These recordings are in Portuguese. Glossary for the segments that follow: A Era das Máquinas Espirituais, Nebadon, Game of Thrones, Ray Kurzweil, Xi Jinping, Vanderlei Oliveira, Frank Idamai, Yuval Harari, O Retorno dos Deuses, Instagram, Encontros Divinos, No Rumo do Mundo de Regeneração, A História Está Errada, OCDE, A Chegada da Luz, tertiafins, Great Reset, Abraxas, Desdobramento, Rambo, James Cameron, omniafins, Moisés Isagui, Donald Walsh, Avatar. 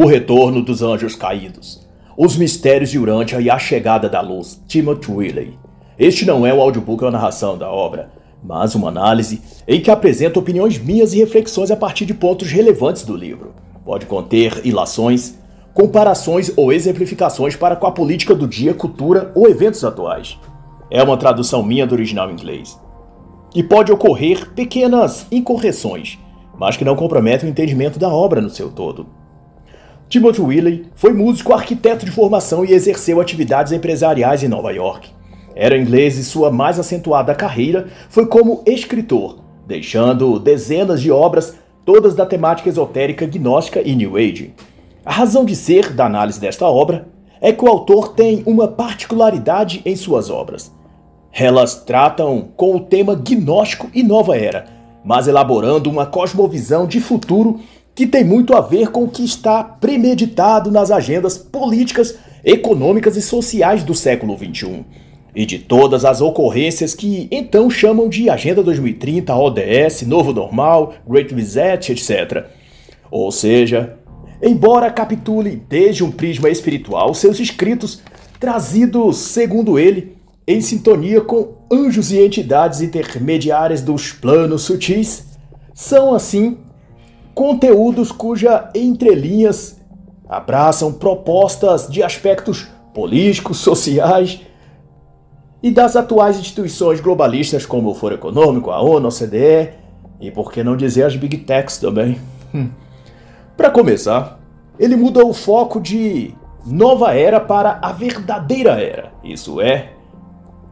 O Retorno dos Anjos Caídos, Os Mistérios de Urântia e A Chegada da Luz, Timothy Wyllie. Este não é o audiobook ou a narração da obra, mas uma análise em que apresenta opiniões minhas e reflexões a partir de pontos relevantes do livro. Pode conter ilações, comparações ou exemplificações para com a política do dia, cultura ou eventos atuais. É uma tradução minha do original em inglês. E pode ocorrer pequenas incorreções, mas que não comprometem o entendimento da obra no seu todo. Timothy Wyllie foi músico, arquiteto de formação e exerceu atividades empresariais em Nova York. Era inglês e sua mais acentuada carreira foi como escritor, deixando dezenas de obras, todas da temática esotérica, gnóstica e New Age. A razão de ser da análise desta obra é que o autor tem uma particularidade em suas obras. Elas tratam com o tema gnóstico e nova era, mas elaborando uma cosmovisão de futuro que tem muito a ver com o que está premeditado nas agendas políticas, econômicas e sociais do século XXI. E de todas as ocorrências que então chamam de Agenda 2030, ODS, Novo Normal, Great Reset, etc. Ou seja, embora capitule desde um prisma espiritual seus escritos, trazidos, segundo ele, em sintonia com anjos e entidades intermediárias dos planos sutis, são assim conteúdos cuja entrelinhas abraçam propostas de aspectos políticos, sociais, e das atuais instituições globalistas como o Foro Econômico, a ONU, a OCDE e, por que não dizer, as Big Techs também. Para começar, ele muda o foco de nova era para a verdadeira era. Isso é,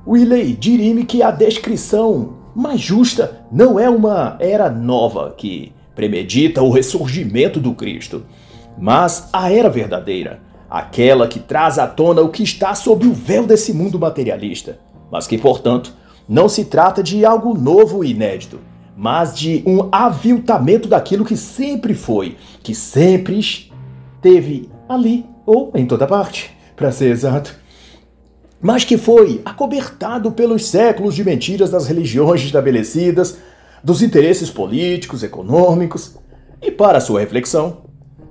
Wyllie dirime que a descrição mais justa não é uma era nova que premedita o ressurgimento do Cristo, mas a era verdadeira. Aquela que traz à tona o que está sob o véu desse mundo materialista, mas que, portanto, não se trata de algo novo e inédito, mas de um aviltamento daquilo que sempre foi, que sempre esteve ali, ou em toda parte, para ser exato, mas que foi acobertado pelos séculos de mentiras das religiões estabelecidas, dos interesses políticos, econômicos, e para sua reflexão,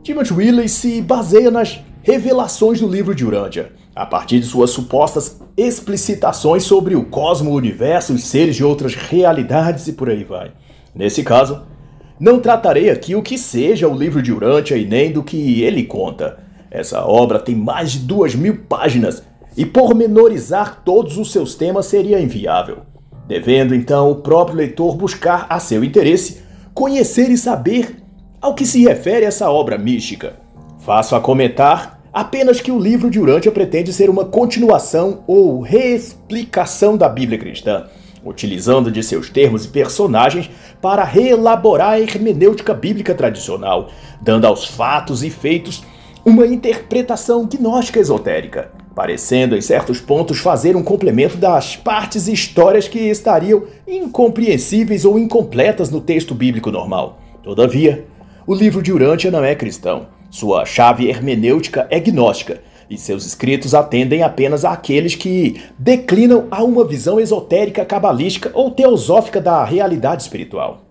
Timothy Wyllie se baseia nas revelações do livro de Urântia, a partir de suas supostas explicitações sobre o cosmo, o universo, os seres de outras realidades e por aí vai. Nesse caso, não tratarei aqui o que seja o livro de Urântia e nem do que ele conta. Essa obra tem mais de 2.000 páginas e pormenorizar todos os seus temas seria inviável, devendo então o próprio leitor buscar a seu interesse, conhecer e saber ao que se refere essa obra mística. Faço a comentar apenas que o livro de Urântia pretende ser uma continuação ou reexplicação da Bíblia cristã, utilizando de seus termos e personagens para reelaborar a hermenêutica bíblica tradicional, dando aos fatos e feitos uma interpretação gnóstica esotérica, parecendo em certos pontos fazer um complemento das partes e histórias que estariam incompreensíveis ou incompletas no texto bíblico normal. Todavia, o livro de Urântia não é cristão. Sua chave hermenêutica é gnóstica, e seus escritos atendem apenas àqueles que declinam a uma visão esotérica, cabalística ou teosófica da realidade espiritual.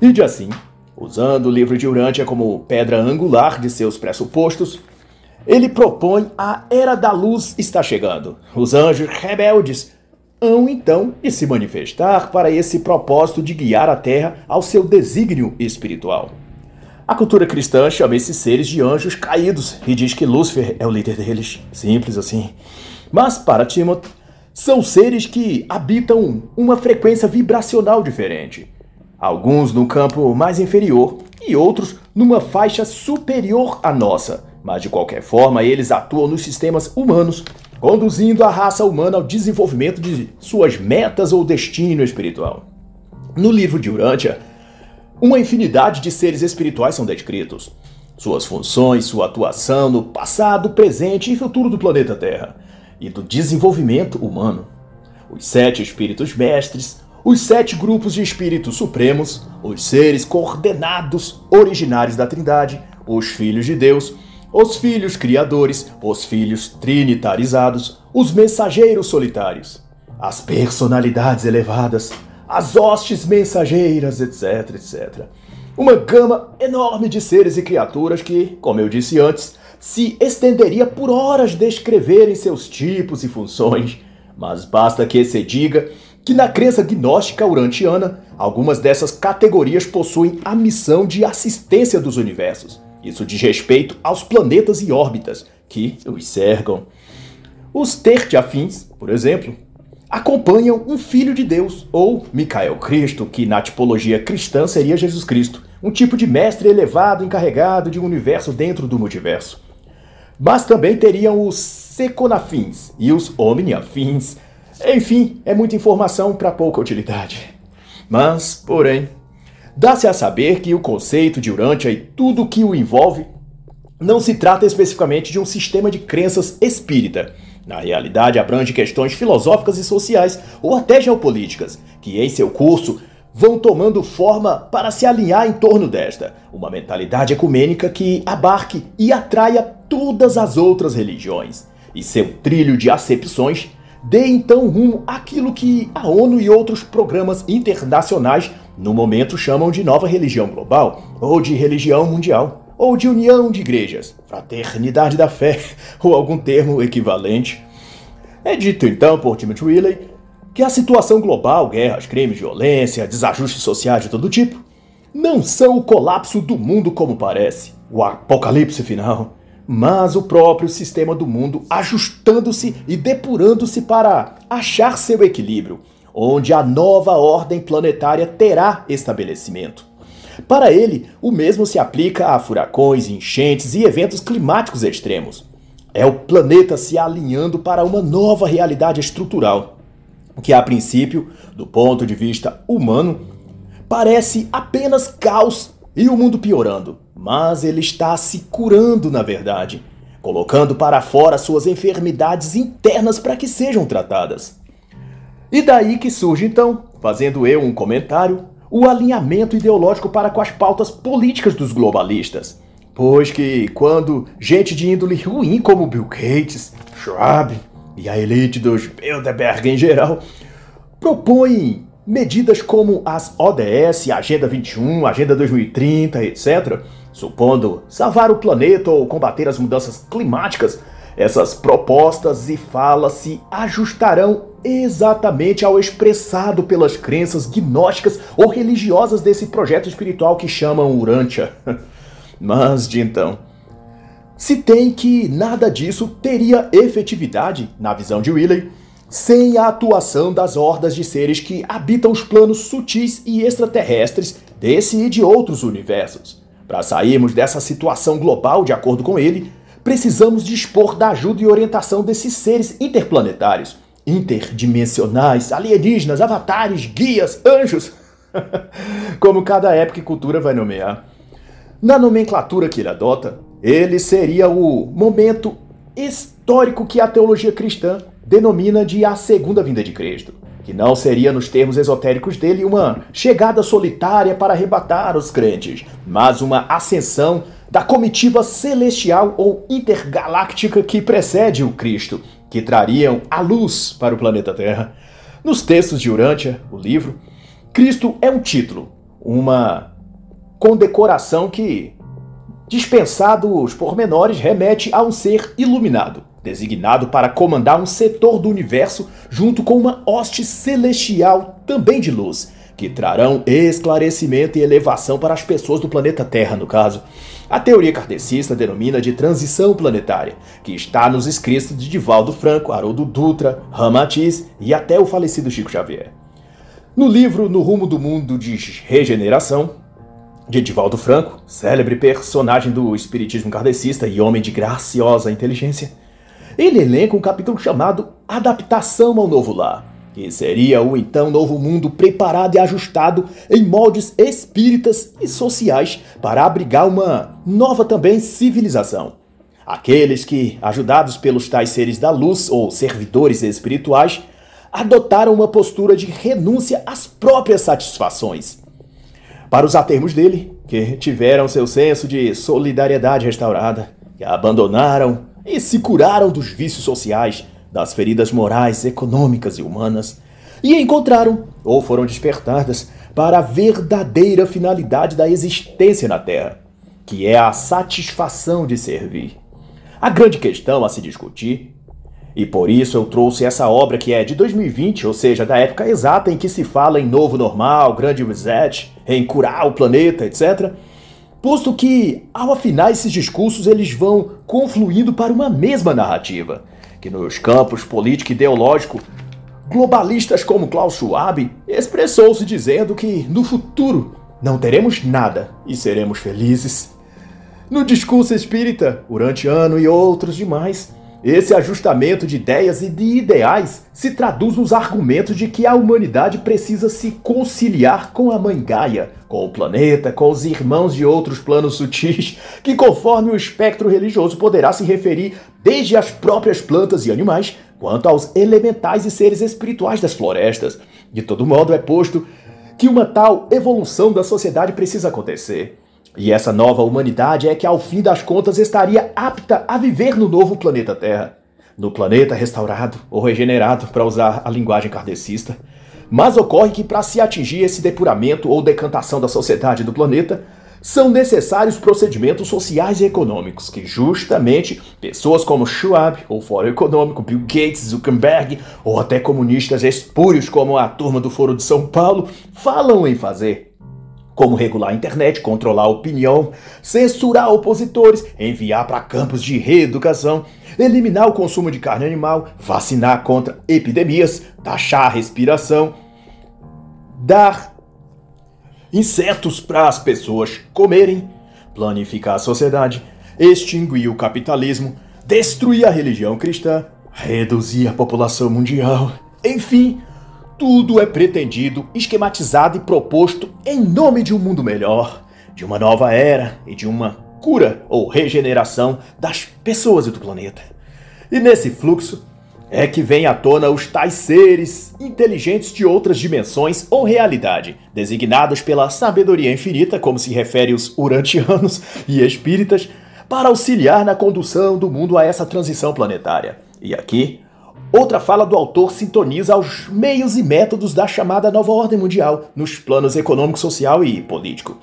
E de assim, usando o livro de Urântia como pedra angular de seus pressupostos, ele propõe a Era da Luz está chegando. Os anjos rebeldes hão então de se manifestar para esse propósito de guiar a Terra ao seu desígnio espiritual. A cultura cristã chama esses seres de anjos caídos e diz que Lúcifer é o líder deles, simples assim. Mas para Timothy, são seres que habitam uma frequência vibracional diferente. Alguns no campo mais inferior e outros numa faixa superior à nossa. Mas de qualquer forma, eles atuam nos sistemas humanos, conduzindo a raça humana ao desenvolvimento de suas metas ou destino espiritual. No livro de Urântia, uma infinidade de seres espirituais são descritos. Suas funções, sua atuação no passado, presente e futuro do planeta Terra. E do desenvolvimento humano. Os 7 espíritos mestres, os 7 grupos de espíritos supremos, os seres coordenados originários da Trindade, os filhos de Deus, os filhos criadores, os filhos trinitarizados, os mensageiros solitários, as personalidades elevadas, as hostes mensageiras, etc, etc. Uma gama enorme de seres e criaturas que, como eu disse antes, se estenderia por horas descreverem seus tipos e funções. Mas basta que se diga que na crença gnóstica urantiana, algumas dessas categorias possuem a missão de assistência dos universos. Isso diz respeito aos planetas e órbitas que os cercam. Os tertiafins, por exemplo, acompanham um filho de Deus, ou Micael Cristo, que na tipologia cristã seria Jesus Cristo, um tipo de mestre elevado encarregado de um universo dentro do multiverso. Mas também teriam os seconafins e os omniafins. Enfim, é muita informação para pouca utilidade. Mas, porém, dá-se a saber que o conceito de Urântia e tudo o que o envolve não se trata especificamente de um sistema de crenças espírita. Na realidade, abrange questões filosóficas e sociais, ou até geopolíticas, que em seu curso vão tomando forma para se alinhar em torno desta, uma mentalidade ecumênica que abarque e atraia todas as outras religiões. E seu trilho de acepções dê então rumo àquilo que a ONU e outros programas internacionais no momento chamam de nova religião global, ou de religião mundial, ou de união de igrejas, fraternidade da fé, ou algum termo equivalente. É dito então por Timothy Wyllie que a situação global, guerras, crimes, violência, desajustes sociais de todo tipo, não são o colapso do mundo como parece, o apocalipse final, mas o próprio sistema do mundo ajustando-se e depurando-se para achar seu equilíbrio, onde a nova ordem planetária terá estabelecimento. Para ele, o mesmo se aplica a furacões, enchentes e eventos climáticos extremos. É o planeta se alinhando para uma nova realidade estrutural, que a princípio, do ponto de vista humano, parece apenas caos e o mundo piorando, mas ele está se curando na verdade, colocando para fora suas enfermidades internas para que sejam tratadas. E daí que surge então, fazendo eu um comentário, o alinhamento ideológico para com as pautas políticas dos globalistas. Pois que quando gente de índole ruim como Bill Gates, Schwab e a elite dos Bilderberg em geral propõem medidas como as ODS, Agenda 21, Agenda 2030, etc., supondo salvar o planeta ou combater as mudanças climáticas, essas propostas e falas se ajustarão exatamente ao expressado pelas crenças gnósticas ou religiosas desse projeto espiritual que chamam Urântia. Mas de então, se tem que nada disso teria efetividade, na visão de Wyllie, sem a atuação das hordas de seres que habitam os planos sutis e extraterrestres desse e de outros universos. Para sairmos dessa situação global, de acordo com ele, precisamos dispor da ajuda e orientação desses seres interplanetários, interdimensionais, alienígenas, avatares, guias, anjos, como cada época e cultura vai nomear. Na nomenclatura que ele adota, ele seria o momento histórico que a teologia cristã denomina de a segunda vinda de Cristo, que não seria, nos termos esotéricos dele, uma chegada solitária para arrebatar os crentes, mas uma ascensão da comitiva celestial ou intergaláctica que precede o Cristo, que trariam a luz para o planeta Terra. Nos textos de Urântia, o livro, Cristo é um título, uma condecoração que, dispensado os pormenores, remete a um ser iluminado, designado para comandar um setor do universo junto com uma hoste celestial também de luz, que trarão esclarecimento e elevação para as pessoas do planeta Terra, no caso. A teoria kardecista denomina de transição planetária, que está nos escritos de Divaldo Franco, Haroldo Dutra, Ramatiz e até o falecido Chico Xavier. No livro No Rumo do Mundo de Regeneração, de Divaldo Franco, célebre personagem do espiritismo kardecista e homem de graciosa inteligência, ele elenca um capítulo chamado Adaptação ao Novo Lar, que seria o então novo mundo preparado e ajustado em moldes espíritas e sociais para abrigar uma nova também civilização. Aqueles que, ajudados pelos tais seres da luz ou servidores espirituais, adotaram uma postura de renúncia às próprias satisfações. Para usar termos dele, que tiveram seu senso de solidariedade restaurada, que abandonaram e se curaram dos vícios sociais, das feridas morais, econômicas e humanas, e encontraram, ou foram despertadas, para a verdadeira finalidade da existência na Terra, que é a satisfação de servir. A grande questão a se discutir, e por isso eu trouxe essa obra que é de 2020, ou seja, da época exata em que se fala em Novo Normal, Grande Reset, em curar o planeta, etc., posto que, ao afinar esses discursos, eles vão confluindo para uma mesma narrativa, que nos campos político e ideológico, globalistas como Klaus Schwab expressou-se dizendo que, no futuro, não teremos nada e seremos felizes. No discurso espírita, urantiano e outros demais, esse ajustamento de ideias e de ideais se traduz nos argumentos de que a humanidade precisa se conciliar com a Mãe Gaia, com o planeta, com os irmãos de outros planos sutis, que conforme o espectro religioso poderá se referir desde as próprias plantas e animais, quanto aos elementais e seres espirituais das florestas. De todo modo, é posto que uma tal evolução da sociedade precisa acontecer. E essa nova humanidade é que, ao fim das contas, estaria apta a viver no novo planeta Terra. No planeta restaurado ou regenerado, para usar a linguagem kardecista. Mas ocorre que, para se atingir esse depuramento ou decantação da sociedade do planeta, são necessários procedimentos sociais e econômicos, que justamente pessoas como Schwab, ou Foro Econômico, Bill Gates, Zuckerberg, ou até comunistas espúrios como a turma do Foro de São Paulo, falam em fazer. Como regular a internet, controlar a opinião, censurar opositores, enviar para campos de reeducação, eliminar o consumo de carne animal, vacinar contra epidemias, taxar a respiração, dar insetos para as pessoas comerem, planificar a sociedade, extinguir o capitalismo, destruir a religião cristã, reduzir a população mundial, enfim... Tudo é pretendido, esquematizado e proposto em nome de um mundo melhor, de uma nova era e de uma cura ou regeneração das pessoas e do planeta. E nesse fluxo é que vem à tona os tais seres inteligentes de outras dimensões ou realidade, designados pela sabedoria infinita, como se refere os urantianos e espíritas, para auxiliar na condução do mundo a essa transição planetária. E aqui... outra fala do autor sintoniza aos meios e métodos da chamada nova ordem mundial, nos planos econômico, social e político.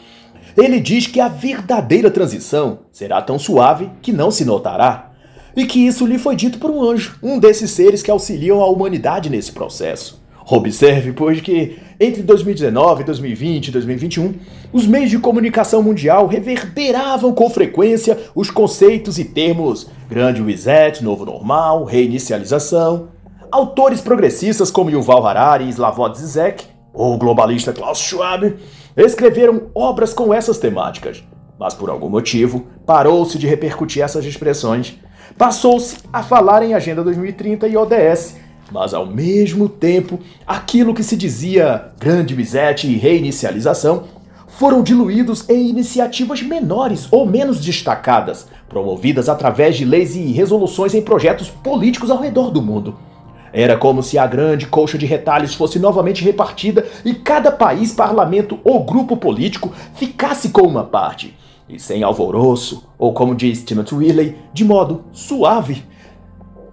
Ele diz que a verdadeira transição será tão suave que não se notará, e que isso lhe foi dito por um anjo, um desses seres que auxiliam a humanidade nesse processo. Observe, pois, que entre 2019, 2020 e 2021, os meios de comunicação mundial reverberavam com frequência os conceitos e termos Grande Reset, Novo Normal, Reinicialização. Autores progressistas como Yuval Harari e Slavoj Zizek, ou o globalista Klaus Schwab, escreveram obras com essas temáticas. Mas por algum motivo, parou-se de repercutir essas expressões. Passou-se a falar em Agenda 2030 e ODS, mas, ao mesmo tempo, aquilo que se dizia Grande Reset e Reinicialização foram diluídos em iniciativas menores ou menos destacadas, promovidas através de leis e resoluções em projetos políticos ao redor do mundo. Era como se a grande colcha de retalhos fosse novamente repartida e cada país, parlamento ou grupo político ficasse com uma parte. E sem alvoroço, ou como diz Timothy Wyllie, de modo suave,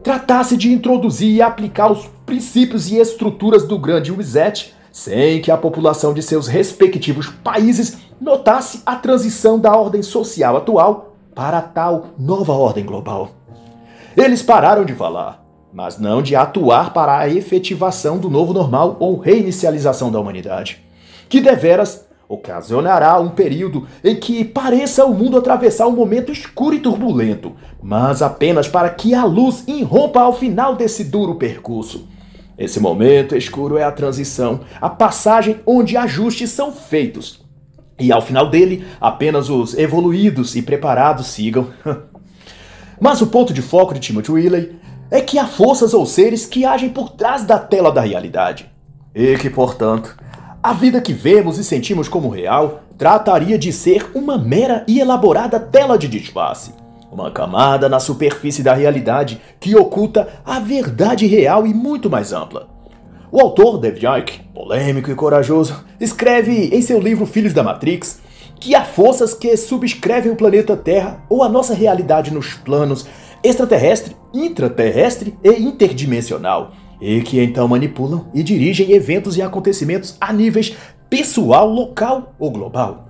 tratasse de introduzir e aplicar os princípios e estruturas do Grande Reset, sem que a população de seus respectivos países notasse a transição da ordem social atual para a tal nova ordem global. Eles pararam de falar, mas não de atuar para a efetivação do novo normal ou reinicialização da humanidade, que deveras ocasionará um período em que pareça o mundo atravessar um momento escuro e turbulento, mas apenas para que a luz irrompa ao final desse duro percurso. Esse momento escuro é a transição, a passagem onde ajustes são feitos, e ao final dele apenas os evoluídos e preparados sigam. Mas o ponto de foco de Timothy Wyllie é que há forças ou seres que agem por trás da tela da realidade, e que, portanto, a vida que vemos e sentimos como real trataria de ser uma mera e elaborada tela de disfarce, uma camada na superfície da realidade que oculta a verdade real e muito mais ampla. O autor David Icke, polêmico e corajoso, escreve em seu livro Filhos da Matrix que há forças que subscrevem o planeta Terra ou a nossa realidade nos planos extraterrestre, intraterrestre e interdimensional, e que então manipulam e dirigem eventos e acontecimentos a níveis pessoal, local ou global.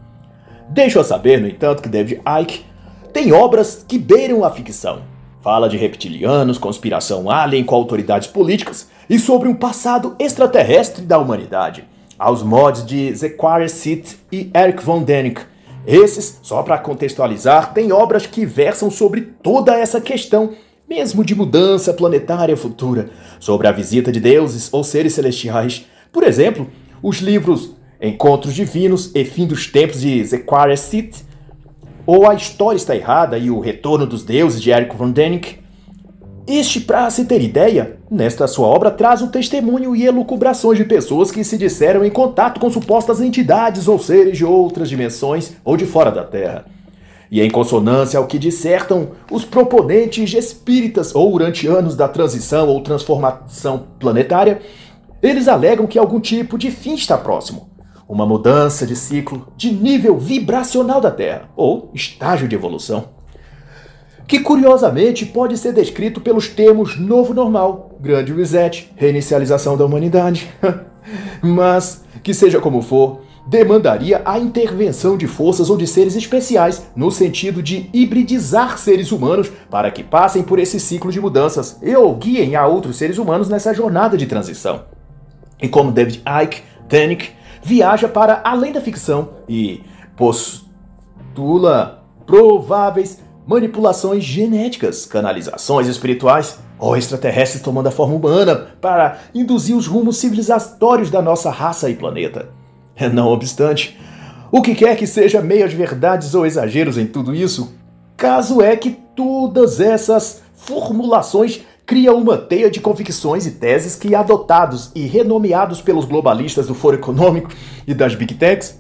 Deixa eu saber, no entanto, que David Icke tem obras que beiram a ficção. Fala de reptilianos, conspiração alien com autoridades políticas e sobre um passado extraterrestre da humanidade. Aos mods de Zecharia Sitchin e Erich von Däniken. Esses, só para contextualizar, têm obras que versam sobre toda essa questão, mesmo de mudança planetária futura, sobre a visita de deuses ou seres celestiais. Por exemplo, os livros Encontros Divinos e Fim dos Tempos de Zecharia Sitchin, ou A História Está Errada e O Retorno dos Deuses de Erich von Däniken. Este, para se ter ideia, nesta sua obra traz o testemunho e elucubrações de pessoas que se disseram em contato com supostas entidades ou seres de outras dimensões ou de fora da Terra. E em consonância ao que dissertam os proponentes espíritas ou urantianos da transição ou transformação planetária, eles alegam que algum tipo de fim está próximo. Uma mudança de ciclo de nível vibracional da Terra, ou estágio de evolução, que curiosamente pode ser descrito pelos termos Novo Normal, Grande Reset, reinicialização da humanidade, mas, que seja como for, demandaria a intervenção de forças ou de seres especiais no sentido de hibridizar seres humanos para que passem por esse ciclo de mudanças e ou guiem a outros seres humanos nessa jornada de transição. E como David Icke, Däniken, viaja para além da ficção e postula prováveis manipulações genéticas, canalizações espirituais ou extraterrestres tomando a forma humana para induzir os rumos civilizatórios da nossa raça e planeta. Não obstante, o que quer que seja meias verdades ou exageros em tudo isso, caso é que todas essas formulações cria uma teia de convicções e teses que, adotados e renomeados pelos globalistas do Foro Econômico e das Big Techs,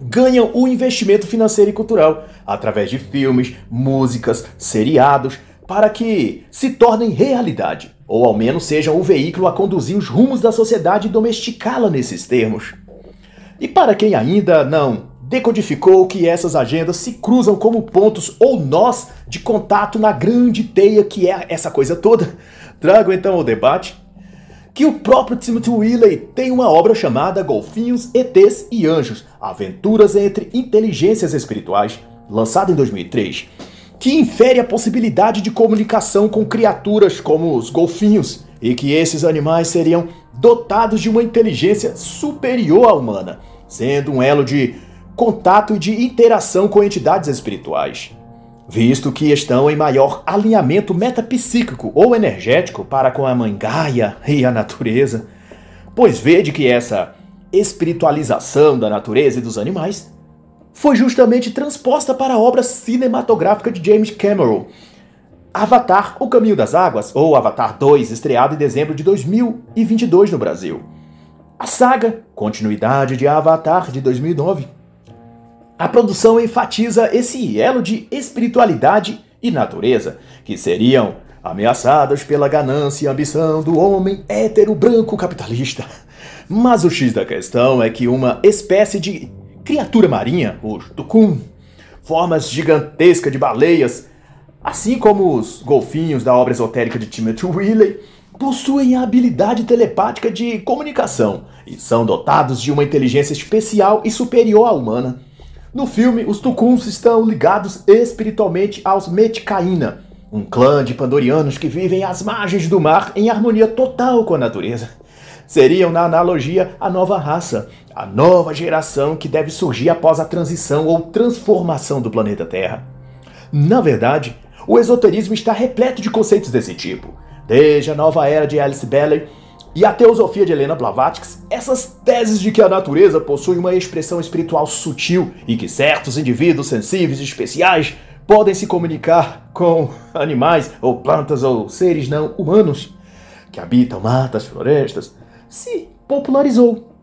ganham o investimento financeiro e cultural, através de filmes, músicas, seriados, para que se tornem realidade, ou ao menos sejam o veículo a conduzir os rumos da sociedade e domesticá-la nesses termos. E para quem ainda não decodificou que essas agendas se cruzam como pontos ou nós de contato na grande teia que é essa coisa toda, trago então ao debate que o próprio Timothy Wyllie tem uma obra chamada Golfinhos, ETs e Anjos, Aventuras entre Inteligências Espirituais, lançada em 2003, que infere a possibilidade de comunicação com criaturas como os golfinhos e que esses animais seriam dotados de uma inteligência superior à humana, sendo um elo de contato e de interação com entidades espirituais, visto que estão em maior alinhamento metapsíquico ou energético para com a mãe Gaia e a natureza, pois vede que essa espiritualização da natureza e dos animais foi justamente transposta para a obra cinematográfica de James Cameron, Avatar, O Caminho das Águas, ou Avatar 2, estreado em dezembro de 2022 no Brasil. A saga, continuidade de Avatar de 2009, a produção enfatiza esse elo de espiritualidade e natureza, que seriam ameaçadas pela ganância e ambição do homem hétero branco capitalista. Mas o X da questão é que uma espécie de criatura marinha, os tucum, formas gigantescas de baleias, assim como os golfinhos da obra esotérica de Timothy Wyllie, possuem a habilidade telepática de comunicação e são dotados de uma inteligência especial e superior à humana. No filme, os tucuns estão ligados espiritualmente aos Metcaína, um clã de pandorianos que vivem às margens do mar em harmonia total com a natureza. Seriam, na analogia, a nova raça, a nova geração que deve surgir após a transição ou transformação do planeta Terra. Na verdade, o esoterismo está repleto de conceitos desse tipo. Desde a nova era de Alice Bailey e a teosofia de Helena Blavatsky, essas teses de que a natureza possui uma expressão espiritual sutil e que certos indivíduos sensíveis e especiais podem se comunicar com animais ou plantas ou seres não humanos que habitam matas, florestas, se popularizou.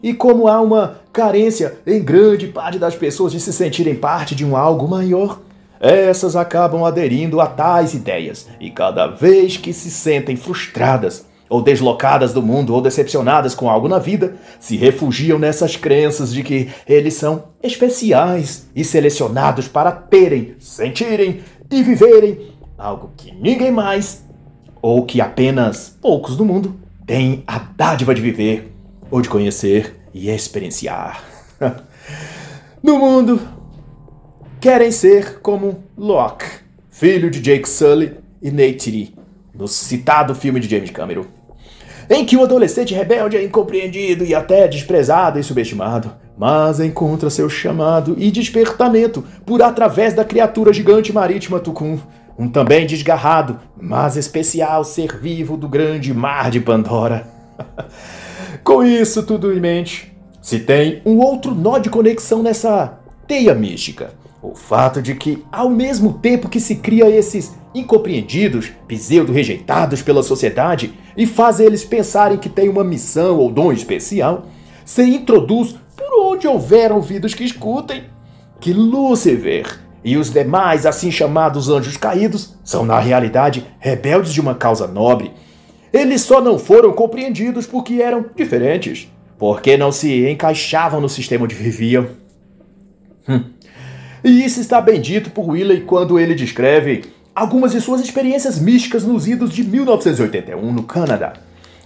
E como há uma carência em grande parte das pessoas de se sentirem parte de um algo maior, essas acabam aderindo a tais ideias e cada vez que se sentem frustradas ou deslocadas do mundo, ou decepcionadas com algo na vida, se refugiam nessas crenças de que eles são especiais e selecionados para terem, sentirem e viverem algo que ninguém mais, ou que apenas poucos do mundo, têm a dádiva de viver, ou de conhecer e experienciar. No mundo, querem ser como Locke, filho de Jake Sully e Nate Lee, no citado filme de James Cameron, em que o adolescente rebelde é incompreendido e até desprezado e subestimado, mas encontra seu chamado e despertamento por através da criatura gigante marítima Tucum, um também desgarrado, mas especial ser vivo do grande mar de Pandora. Com isso tudo em mente, se tem um outro nó de conexão nessa teia mística. O fato de que, ao mesmo tempo que se cria esses incompreendidos, pseudo-rejeitados pela sociedade e faz eles pensarem que têm uma missão ou dom especial, se introduz por onde houver ouvidos que escutem, que Lúcifer e os demais assim chamados anjos caídos são, na realidade, rebeldes de uma causa nobre. Eles só não foram compreendidos porque eram diferentes, porque não se encaixavam no sistema onde viviam. E isso está bem dito por Wyllie quando ele descreve algumas de suas experiências místicas nos idos de 1981 no Canadá,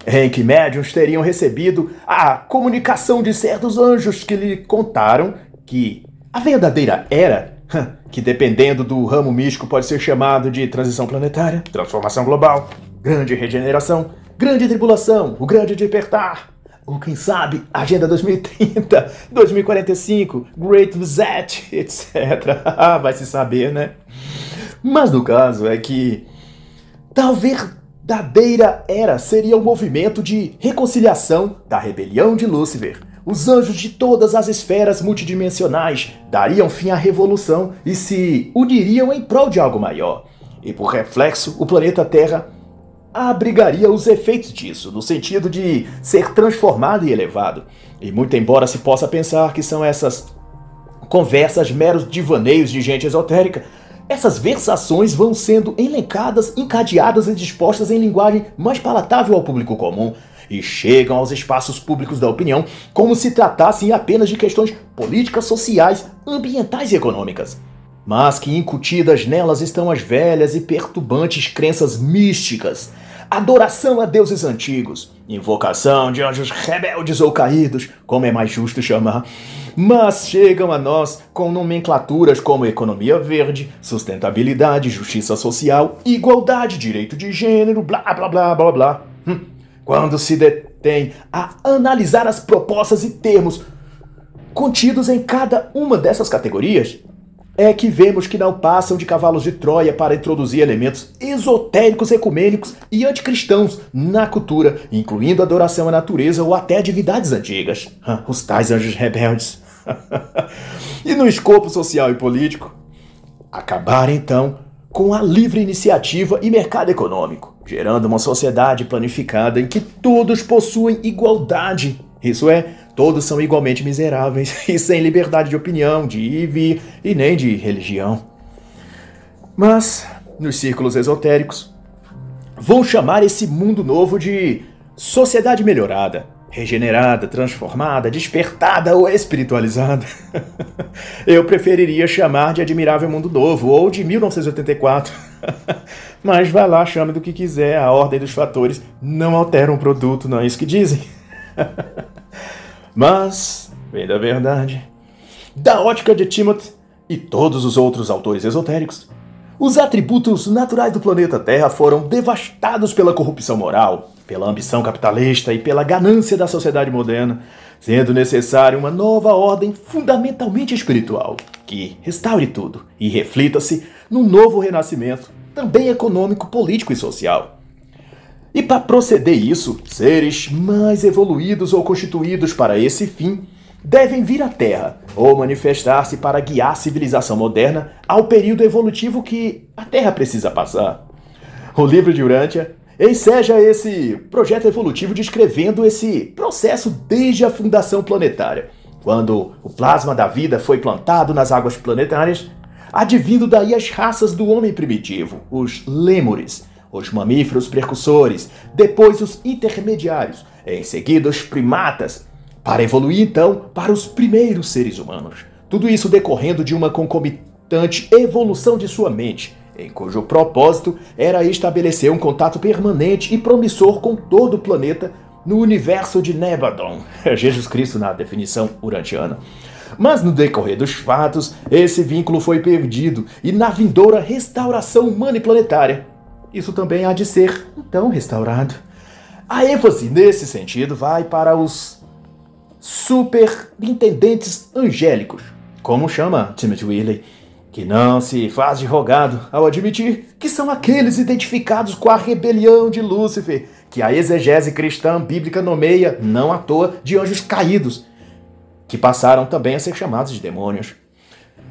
em que médiums teriam recebido a comunicação de certos anjos que lhe contaram que a verdadeira era, que dependendo do ramo místico pode ser chamado de transição planetária, transformação global, grande regeneração, grande tribulação, o grande despertar, ou quem sabe, Agenda 2030, 2045, Great Reset, etc. Vai se saber, né? Mas no caso é que tal verdadeira era seria um movimento de reconciliação da rebelião de Lúcifer. Os anjos de todas as esferas multidimensionais dariam fim à revolução e se uniriam em prol de algo maior. E por reflexo, o planeta Terra abrigaria os efeitos disso, no sentido de ser transformado e elevado. E muito embora se possa pensar que são essas conversas meros divaneios de gente esotérica, essas versações vão sendo elencadas, encadeadas e dispostas em linguagem mais palatável ao público comum, e chegam aos espaços públicos da opinião como se tratassem apenas de questões políticas, sociais, ambientais e econômicas, mas que incutidas nelas estão as velhas e perturbantes crenças místicas, adoração a deuses antigos, invocação de anjos rebeldes ou caídos, como é mais justo chamar, mas chegam a nós com nomenclaturas como economia verde, sustentabilidade, justiça social, igualdade, direito de gênero, blá blá blá blá blá. Quando se detém a analisar as propostas e termos contidos em cada uma dessas categorias, é que vemos que não passam de cavalos de Troia para introduzir elementos esotéricos, ecumênicos e anticristãos na cultura, incluindo adoração à natureza ou até atividades antigas, os tais anjos rebeldes. E no escopo social e político, acabar então com a livre iniciativa e mercado econômico, gerando uma sociedade planificada em que todos possuem igualdade. Isso é, todos são igualmente miseráveis e sem liberdade de opinião, de ir e vir e nem de religião. Mas, nos círculos esotéricos, vão chamar esse mundo novo de sociedade melhorada, regenerada, transformada, despertada ou espiritualizada. Eu preferiria chamar de Admirável Mundo Novo ou de 1984. Mas vai lá, chame do que quiser, a ordem dos fatores não altera um produto, não é isso que dizem. Mas, bem da verdade, da ótica de Timothy e todos os outros autores esotéricos, os atributos naturais do planeta Terra foram devastados pela corrupção moral, pela ambição capitalista e pela ganância da sociedade moderna, sendo necessária uma nova ordem fundamentalmente espiritual, que restaure tudo e reflita-se num novo renascimento, também econômico, político e social. E para proceder isso, seres mais evoluídos ou constituídos para esse fim devem vir à Terra ou manifestar-se para guiar a civilização moderna ao período evolutivo que a Terra precisa passar. O livro de Urântia enseja esse projeto evolutivo descrevendo esse processo desde a fundação planetária, quando o plasma da vida foi plantado nas águas planetárias, advindo daí as raças do homem primitivo, os lêmures, os mamíferos precursores, depois os intermediários, em seguida os primatas, para evoluir então para os primeiros seres humanos. Tudo isso decorrendo de uma concomitante evolução de sua mente, em cujo propósito era estabelecer um contato permanente e promissor com todo o planeta no universo de Nebadon, Jesus Cristo na definição urantiana. Mas no decorrer dos fatos, esse vínculo foi perdido e na vindoura restauração humana e planetária, isso também há de ser, então, restaurado. A ênfase nesse sentido vai para os superintendentes angélicos, como chama Timothy Wyllie, que não se faz de rogado ao admitir que são aqueles identificados com a rebelião de Lúcifer, que a exegese cristã bíblica nomeia, não à toa, de anjos caídos, que passaram também a ser chamados de demônios.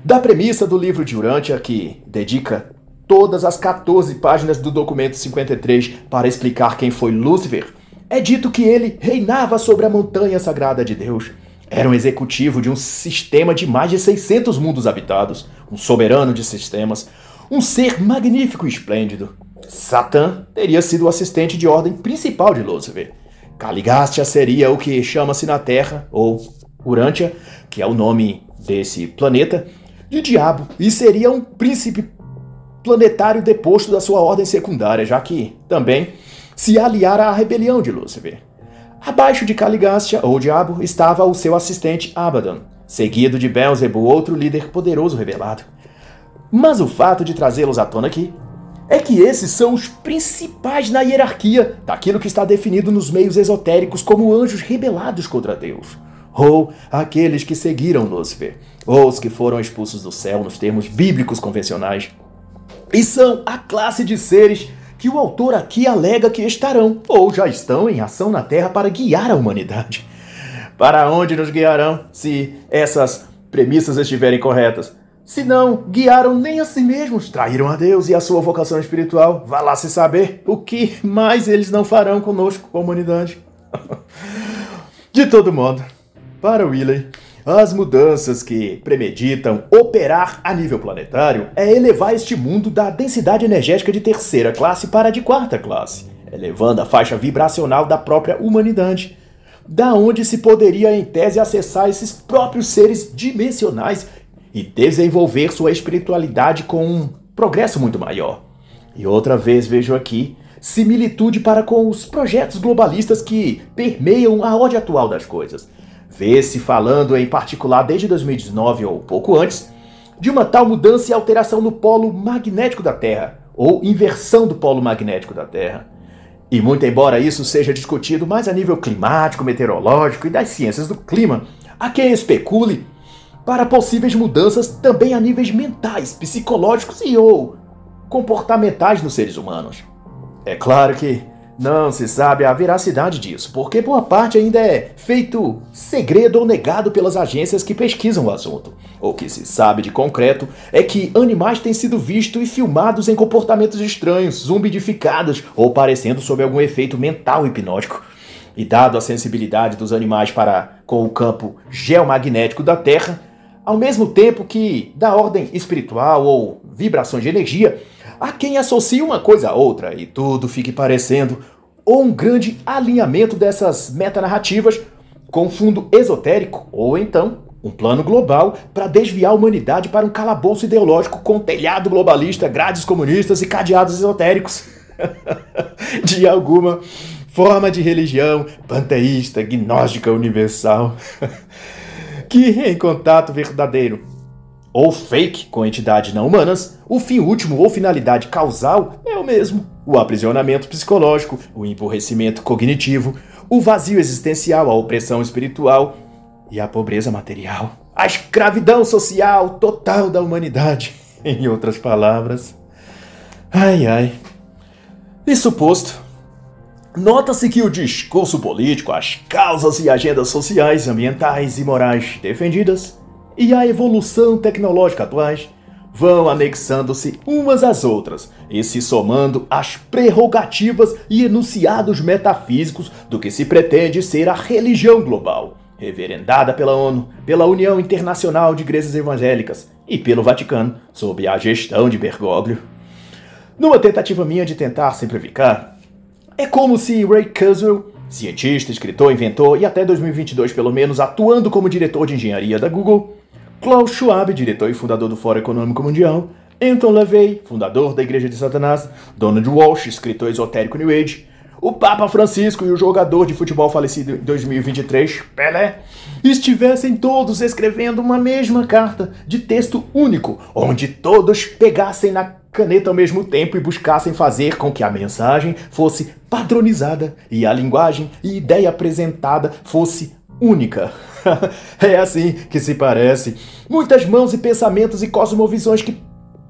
Da premissa do livro de Urântia, que dedica todas as 14 páginas do documento 53 para explicar quem foi Lúcifer, é dito que ele reinava sobre a montanha sagrada de Deus. Era um executivo de um sistema de mais de 600 mundos habitados, um soberano de sistemas, um ser magnífico e esplêndido. Satã teria sido o assistente de ordem principal de Lúcifer. Caligastia seria o que chama-se na Terra, ou Urântia, que é o nome desse planeta, de diabo, e seria um príncipe planetário deposto da sua ordem secundária, já que também se aliara à rebelião de Lúcifer. Abaixo de Caligastia, ou Diabo, estava o seu assistente Abaddon, seguido de Beelzebub, outro líder poderoso revelado. Mas o fato de trazê-los à tona aqui é que esses são os principais na hierarquia daquilo que está definido nos meios esotéricos como anjos rebelados contra Deus, ou aqueles que seguiram Lúcifer, ou os que foram expulsos do céu nos termos bíblicos convencionais. E são a classe de seres que o autor aqui alega que estarão, ou já estão, em ação na Terra para guiar a humanidade. Para onde nos guiarão se essas premissas estiverem corretas? Se não guiaram nem a si mesmos, traíram a Deus e a sua vocação espiritual, vá lá se saber o que mais eles não farão conosco, com a humanidade. De todo modo, para Wyllie, as mudanças que premeditam operar a nível planetário é elevar este mundo da densidade energética de terceira classe para a de quarta classe, elevando a faixa vibracional da própria humanidade, da onde se poderia, em tese, acessar esses próprios seres dimensionais e desenvolver sua espiritualidade com um progresso muito maior. E outra vez vejo aqui similitude para com os projetos globalistas que permeiam a ordem atual das coisas. Vê-se falando, em particular desde 2019 ou pouco antes, de uma tal mudança e alteração no polo magnético da Terra, ou inversão do polo magnético da Terra. E muito embora isso seja discutido mais a nível climático, meteorológico e das ciências do clima, há quem especule para possíveis mudanças também a níveis mentais, psicológicos e ou comportamentais nos seres humanos. É claro que não se sabe a veracidade disso, porque boa parte ainda é feito segredo ou negado pelas agências que pesquisam o assunto. O que se sabe de concreto é que animais têm sido vistos e filmados em comportamentos estranhos, zumbidificados ou parecendo sob algum efeito mental hipnótico. E dado a sensibilidade dos animais para com o campo geomagnético da Terra, ao mesmo tempo que da ordem espiritual ou vibrações de energia, há quem associe uma coisa a outra e tudo fique parecendo ou um grande alinhamento dessas metanarrativas com fundo esotérico ou então um plano global para desviar a humanidade para um calabouço ideológico com telhado globalista, grades comunistas e cadeados esotéricos de alguma forma de religião panteísta, gnóstica, universal, que em contato verdadeiro ou fake com entidades não humanas, o fim último ou finalidade causal é o mesmo. O aprisionamento psicológico, o emburrecimento cognitivo, o vazio existencial, a opressão espiritual e a pobreza material. A escravidão social total da humanidade, em outras palavras. Ai, ai. Isso posto, nota-se que o discurso político, as causas e agendas sociais, ambientais e morais defendidas e a evolução tecnológica atuais vão anexando-se umas às outras e se somando às prerrogativas e enunciados metafísicos do que se pretende ser a religião global, reverendada pela ONU, pela União Internacional de Igrejas Evangélicas e pelo Vaticano, sob a gestão de Bergoglio. Numa tentativa minha de tentar simplificar, é como se Ray Kurzweil, cientista, escritor, inventor e até 2022 pelo menos atuando como diretor de engenharia da Google, Klaus Schwab, diretor e fundador do Foro Econômico Mundial, Anton LaVey, fundador da Igreja de Satanás, Donald Walsh, escritor esotérico New Age, O Papa Francisco e o jogador de futebol falecido em 2023, Pelé, estivessem todos escrevendo uma mesma carta de texto único, onde todos pegassem na caneta ao mesmo tempo e buscassem fazer com que a mensagem fosse padronizada e a linguagem e ideia apresentada fosse única. É assim que se parece. Muitas mãos e pensamentos e cosmovisões que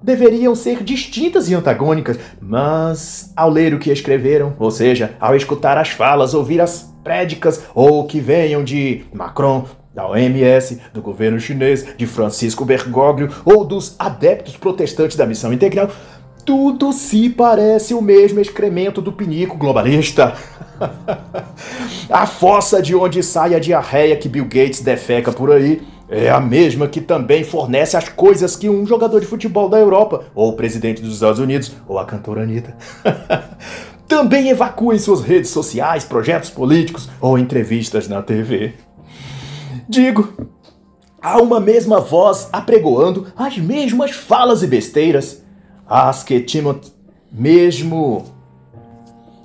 deveriam ser distintas e antagônicas, mas ao ler o que escreveram, ou seja, ao escutar as falas, ouvir as prédicas, ou que venham de Macron, da OMS, do governo chinês, de Francisco Bergoglio, ou dos adeptos protestantes da missão integral, tudo se parece o mesmo excremento do pinico globalista. A fossa de onde sai a diarreia que Bill Gates defeca por aí é a mesma que também fornece as coisas que um jogador de futebol da Europa, ou o presidente dos Estados Unidos, ou a cantora Anitta, também evacua em suas redes sociais, projetos políticos ou entrevistas na TV. Digo, há uma mesma voz apregoando as mesmas falas e besteiras, as que Timothy mesmo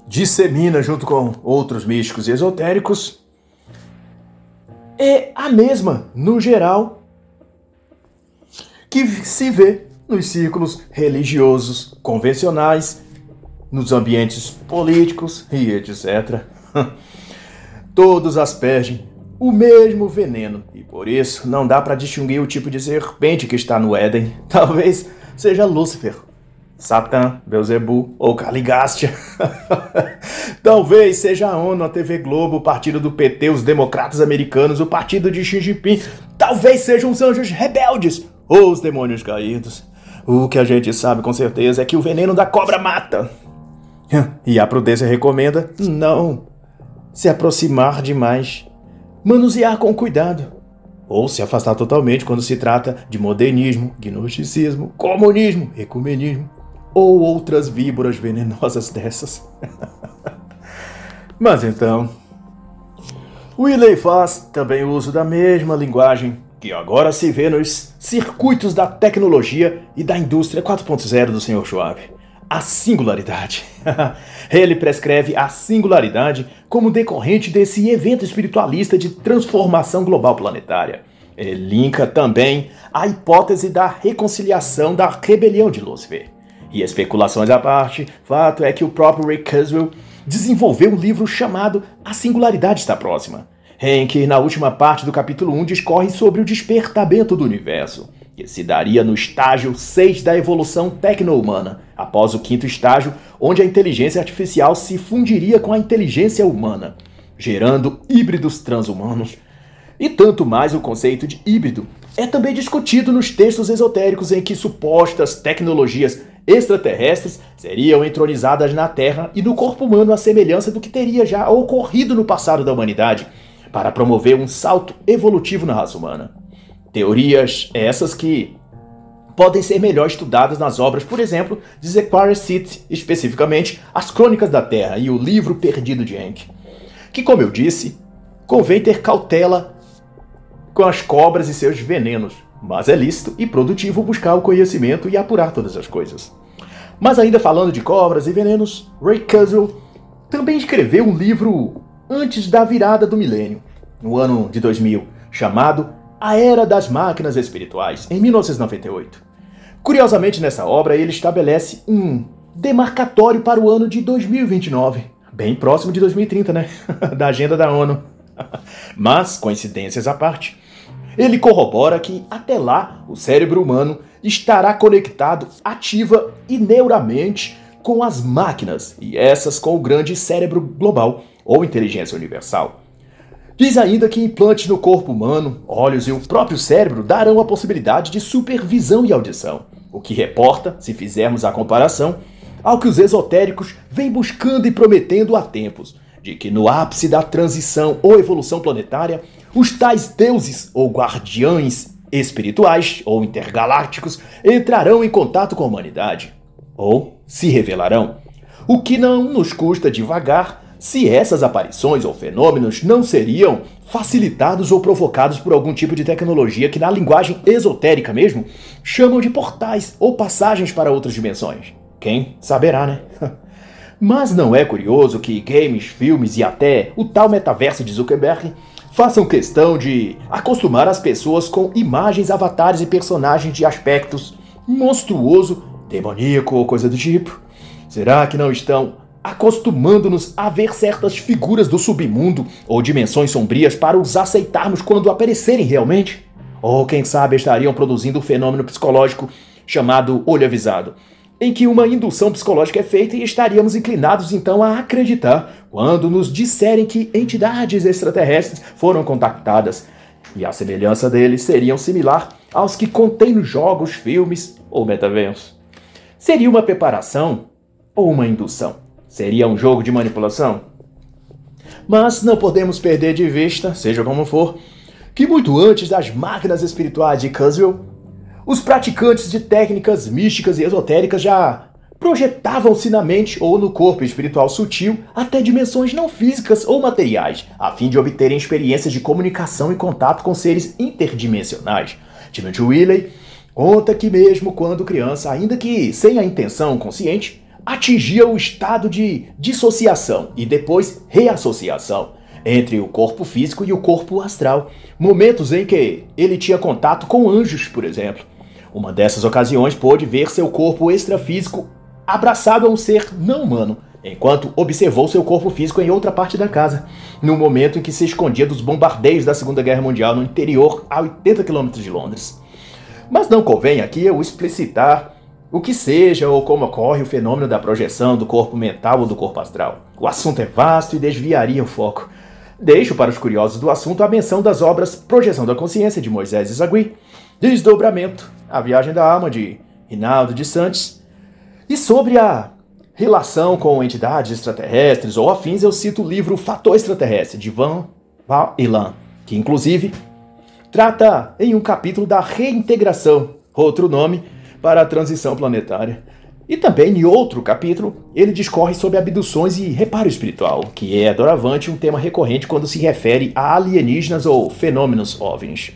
dissemina junto com outros místicos e esotéricos, é a mesma, no geral, que se vê nos círculos religiosos convencionais, nos ambientes políticos e etc. Todos aspergem o mesmo veneno e por isso não dá para distinguir o tipo de serpente que está no Éden. Talvez seja Lúcifer, Satã, Beelzebub ou Caligastia. Talvez seja a ONU, a TV Globo, o partido do PT, os democratas americanos, o partido de Xi Jinping. Talvez sejam os anjos rebeldes ou os demônios caídos. O que a gente sabe com certeza é que o veneno da cobra mata. E a prudência recomenda não se aproximar demais, manusear com cuidado, ou se afastar totalmente quando se trata de modernismo, gnosticismo, comunismo, ecumenismo ou outras víboras venenosas dessas. Mas então, Wyllie faz também uso da mesma linguagem que agora se vê nos circuitos da tecnologia e da indústria 4.0 do Sr. Schwab. A singularidade. Ele prescreve a singularidade como decorrente desse evento espiritualista de transformação global planetária. Ele linka também a hipótese da reconciliação da rebelião de Lúcifer. E especulações à parte, fato é que o próprio Ray Kurzweil desenvolveu um livro chamado A Singularidade Está Próxima, em que na última parte do capítulo 1 discorre sobre o despertamento do universo, que se daria no estágio 6 da evolução tecno-humana, após o 5º estágio, onde a inteligência artificial se fundiria com a inteligência humana, gerando híbridos transhumanos. E tanto mais o conceito de híbrido é também discutido nos textos esotéricos em que supostas tecnologias extraterrestres seriam entronizadas na Terra e no corpo humano à semelhança do que teria já ocorrido no passado da humanidade, para promover um salto evolutivo na raça humana. Teorias essas que podem ser melhor estudadas nas obras, por exemplo, de Zecharia Sitchin, especificamente As Crônicas da Terra e O Livro Perdido de Icke, que, como eu disse, convém ter cautela com as cobras e seus venenos, mas é lícito e produtivo buscar o conhecimento e apurar todas as coisas. Mas ainda falando de cobras e venenos, Ray Kurzweil também escreveu um livro antes da virada do milênio, no ano de 2000, chamado A Era das Máquinas Espirituais, em 1998. Curiosamente, nessa obra, ele estabelece um demarcatório para o ano de 2029, bem próximo de 2030, né? Da agenda da ONU. Mas, coincidências à parte, ele corrobora que, até lá, o cérebro humano estará conectado ativa e neuramente com as máquinas, e essas com o grande cérebro global, ou inteligência universal. Diz ainda que implantes no corpo humano, olhos e o próprio cérebro darão a possibilidade de supervisão e audição, o que reporta, se fizermos a comparação, ao que os esotéricos vêm buscando e prometendo há tempos, de que no ápice da transição ou evolução planetária, os tais deuses ou guardiães espirituais ou intergalácticos entrarão em contato com a humanidade, ou se revelarão, o que não nos custa divagar se essas aparições ou fenômenos não seriam facilitados ou provocados por algum tipo de tecnologia que na linguagem esotérica mesmo chamam de portais ou passagens para outras dimensões. Quem saberá, né? Mas não é curioso que games, filmes e até o tal metaverso de Zuckerberg façam questão de acostumar as pessoas com imagens, avatares e personagens de aspectos monstruoso, demoníaco ou coisa do tipo? Será que não estão acostumando-nos a ver certas figuras do submundo ou dimensões sombrias para os aceitarmos quando aparecerem realmente? Ou quem sabe estariam produzindo um fenômeno psicológico chamado olho avisado, em que uma indução psicológica é feita e estaríamos inclinados então a acreditar quando nos disserem que entidades extraterrestres foram contactadas, e a semelhança deles seriam similar aos que contém nos jogos, filmes ou metaversos. Seria uma preparação ou uma indução? Seria um jogo de manipulação? Mas não podemos perder de vista, seja como for, que muito antes das máquinas espirituais de Kurzweil, os praticantes de técnicas místicas e esotéricas já projetavam-se na mente ou no corpo espiritual sutil até dimensões não físicas ou materiais, a fim de obterem experiências de comunicação e contato com seres interdimensionais. Timothy Wyllie conta que mesmo quando criança, ainda que sem a intenção consciente, atingia o estado de dissociação e depois reassociação entre o corpo físico e o corpo astral, momentos em que ele tinha contato com anjos, por exemplo. Uma dessas ocasiões pôde ver seu corpo extrafísico abraçado a um ser não humano, enquanto observou seu corpo físico em outra parte da casa, no momento em que se escondia dos bombardeios da Segunda Guerra Mundial no interior a 80 km de Londres. Mas não convém aqui eu explicitar o que seja ou como ocorre o fenômeno da projeção do corpo mental ou do corpo astral. O assunto é vasto e desviaria o foco. Deixo para os curiosos do assunto a menção das obras Projeção da Consciência, de Moisés Isagui, Desdobramento, A Viagem da Alma, de Rinaldo de Santos, e sobre a relação com entidades extraterrestres ou afins, eu cito o livro Fator Extraterrestre, de Van Elan, que inclusive trata em um capítulo da reintegração, outro nome para a transição planetária. E também, em outro capítulo, ele discorre sobre abduções e reparo espiritual, que é, doravante, um tema recorrente quando se refere a alienígenas ou fenômenos OVNIs.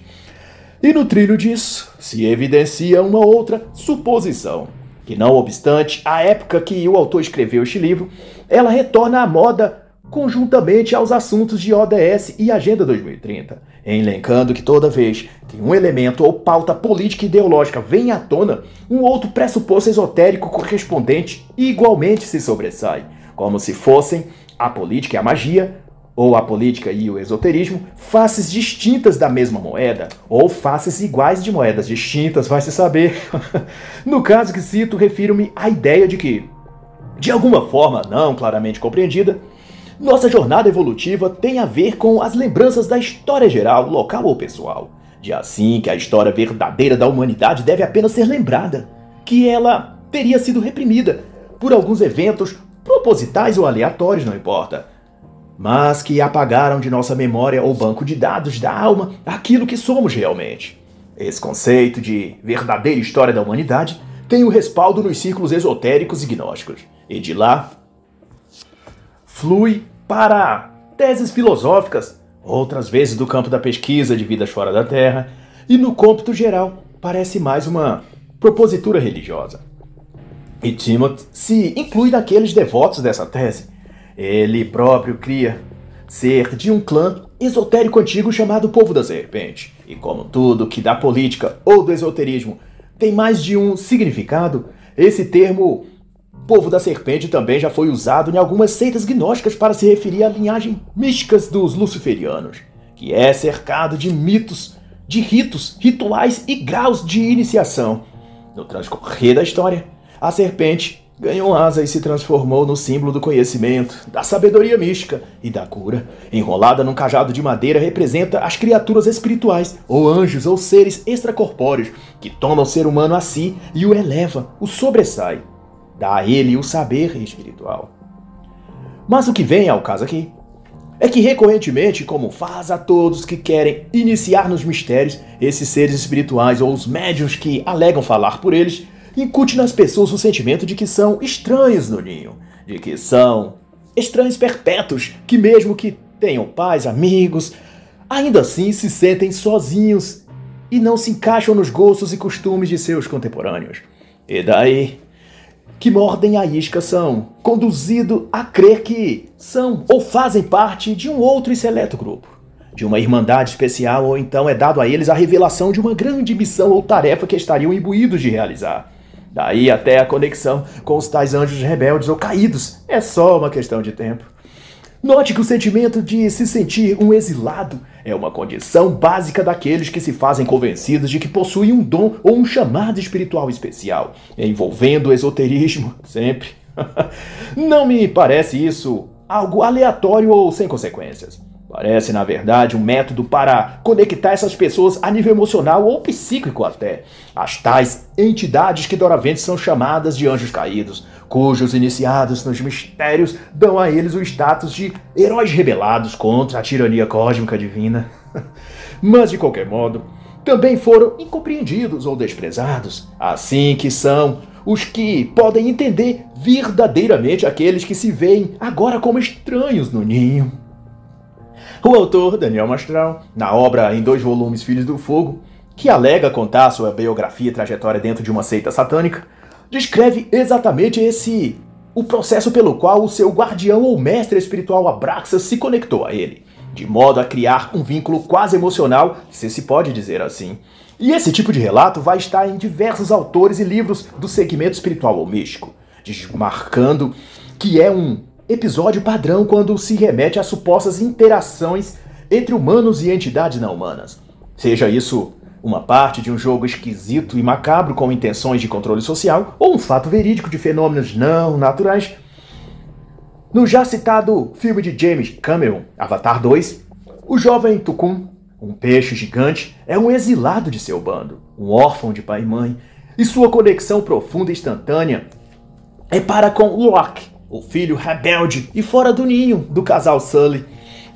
E no trilho disso, se evidencia uma outra suposição, que não obstante a época que o autor escreveu este livro, ela retorna à moda conjuntamente aos assuntos de ODS e Agenda 2030, elencando que toda vez que um elemento ou pauta política e ideológica vem à tona, um outro pressuposto esotérico correspondente igualmente se sobressai, como se fossem a política e a magia, ou a política e o esoterismo, faces distintas da mesma moeda, ou faces iguais de moedas distintas, vai se saber. No caso que cito, refiro-me à ideia de que, de alguma forma não claramente compreendida, nossa jornada evolutiva tem a ver com as lembranças da história geral, local ou pessoal. De assim que a história verdadeira da humanidade deve apenas ser lembrada, que ela teria sido reprimida por alguns eventos propositais ou aleatórios, não importa, mas que apagaram de nossa memória ou banco de dados da alma aquilo que somos realmente. Esse conceito de verdadeira história da humanidade tem o respaldo nos círculos esotéricos e gnósticos, e de lá flui para teses filosóficas, outras vezes do campo da pesquisa de vidas fora da Terra, e no cômputo geral parece mais uma propositura religiosa. E Timothy se inclui naqueles devotos dessa tese. Ele próprio cria ser de um clã esotérico antigo chamado Povo da Serpente. E como tudo que da política ou do esoterismo tem mais de um significado, esse termo Povo da Serpente também já foi usado em algumas seitas gnósticas para se referir à linhagem místicas dos luciferianos, que é cercado de mitos, de ritos, rituais e graus de iniciação. No transcorrer da história, a serpente ganhou asa e se transformou no símbolo do conhecimento, da sabedoria mística e da cura. Enrolada num cajado de madeira, representa as criaturas espirituais, ou anjos, ou seres extracorpóreos, que tomam o ser humano a si e o eleva, o sobressai. Dá a ele o saber espiritual. Mas o que vem ao caso aqui é que recorrentemente, como faz a todos que querem iniciar nos mistérios, esses seres espirituais ou os médiuns que alegam falar por eles, incute nas pessoas o sentimento de que são estranhos no ninho, de que são estranhos perpétuos, que mesmo que tenham pais, amigos, ainda assim se sentem sozinhos e não se encaixam nos gostos e costumes de seus contemporâneos. E daí que mordem a isca são conduzido a crer que são ou fazem parte de um outro e seleto grupo, de uma irmandade especial, ou então é dado a eles a revelação de uma grande missão ou tarefa que estariam imbuídos de realizar. Daí até a conexão com os tais anjos rebeldes ou caídos. É só uma questão de tempo. Note que o sentimento de se sentir um exilado é uma condição básica daqueles que se fazem convencidos de que possuem um dom ou um chamado espiritual especial, envolvendo o esoterismo, sempre. Não me parece isso algo aleatório ou sem consequências. Parece, na verdade, um método para conectar essas pessoas a nível emocional ou psíquico até. As tais entidades que doravante são chamadas de anjos caídos, cujos iniciados nos mistérios dão a eles o status de heróis rebelados contra a tirania cósmica divina. Mas, de qualquer modo, também foram incompreendidos ou desprezados, assim que são os que podem entender verdadeiramente aqueles que se veem agora como estranhos no ninho. O autor, Daniel Mastral, na obra em 2 volumes Filhos do Fogo, que alega contar sua biografia e trajetória dentro de uma seita satânica, descreve exatamente o processo pelo qual o seu guardião ou mestre espiritual Abraxas se conectou a ele, de modo a criar um vínculo quase emocional, se pode dizer assim. E esse tipo de relato vai estar em diversos autores e livros do segmento espiritual ou místico, desmarcando que é um episódio padrão quando se remete a supostas interações entre humanos e entidades não humanas. Seja isso uma parte de um jogo esquisito e macabro com intenções de controle social, ou um fato verídico de fenômenos não naturais. No já citado filme de James Cameron, Avatar 2, o jovem Tucum, um peixe gigante, é um exilado de seu bando, um órfão de pai e mãe, e sua conexão profunda e instantânea é para com Loak, o filho rebelde e fora do ninho do casal Sully,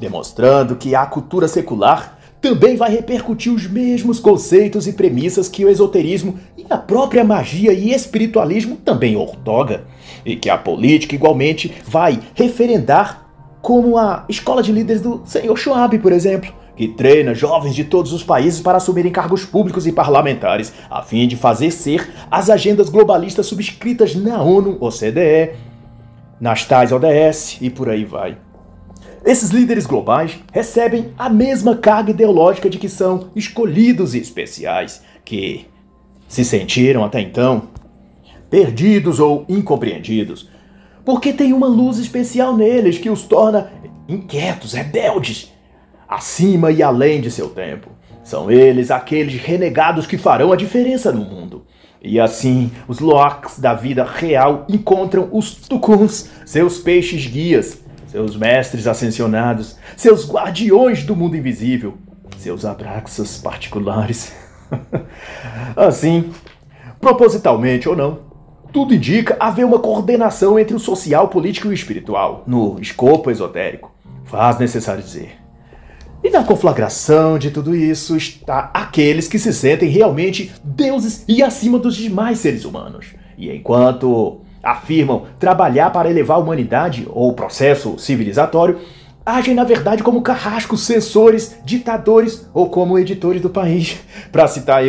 demonstrando que a cultura secular também vai repercutir os mesmos conceitos e premissas que o esoterismo e a própria magia e espiritualismo também ortoga, e que a política igualmente vai referendar, como a escola de líderes do Sr. Schwab, por exemplo, que treina jovens de todos os países para assumirem cargos públicos e parlamentares, a fim de fazer ser as agendas globalistas subscritas na ONU, OCDE, nas tais ODS e por aí vai. Esses líderes globais recebem a mesma carga ideológica de que são escolhidos e especiais, que se sentiram até então perdidos ou incompreendidos, porque tem uma luz especial neles que os torna inquietos, rebeldes, acima e além de seu tempo. São eles aqueles renegados que farão a diferença no mundo. E assim, os Loaks da vida real encontram os Tucuns, seus peixes guias, seus mestres ascensionados, seus guardiões do mundo invisível, seus Abraxas particulares. Assim, propositalmente ou não, tudo indica haver uma coordenação entre o social, político e o espiritual, no escopo esotérico, faz necessário dizer. E na conflagração de tudo isso está aqueles que se sentem realmente deuses e acima dos demais seres humanos. E enquanto afirmam trabalhar para elevar a humanidade ou o processo civilizatório, agem na verdade como carrascos, censores, ditadores ou como editores do país. Para citar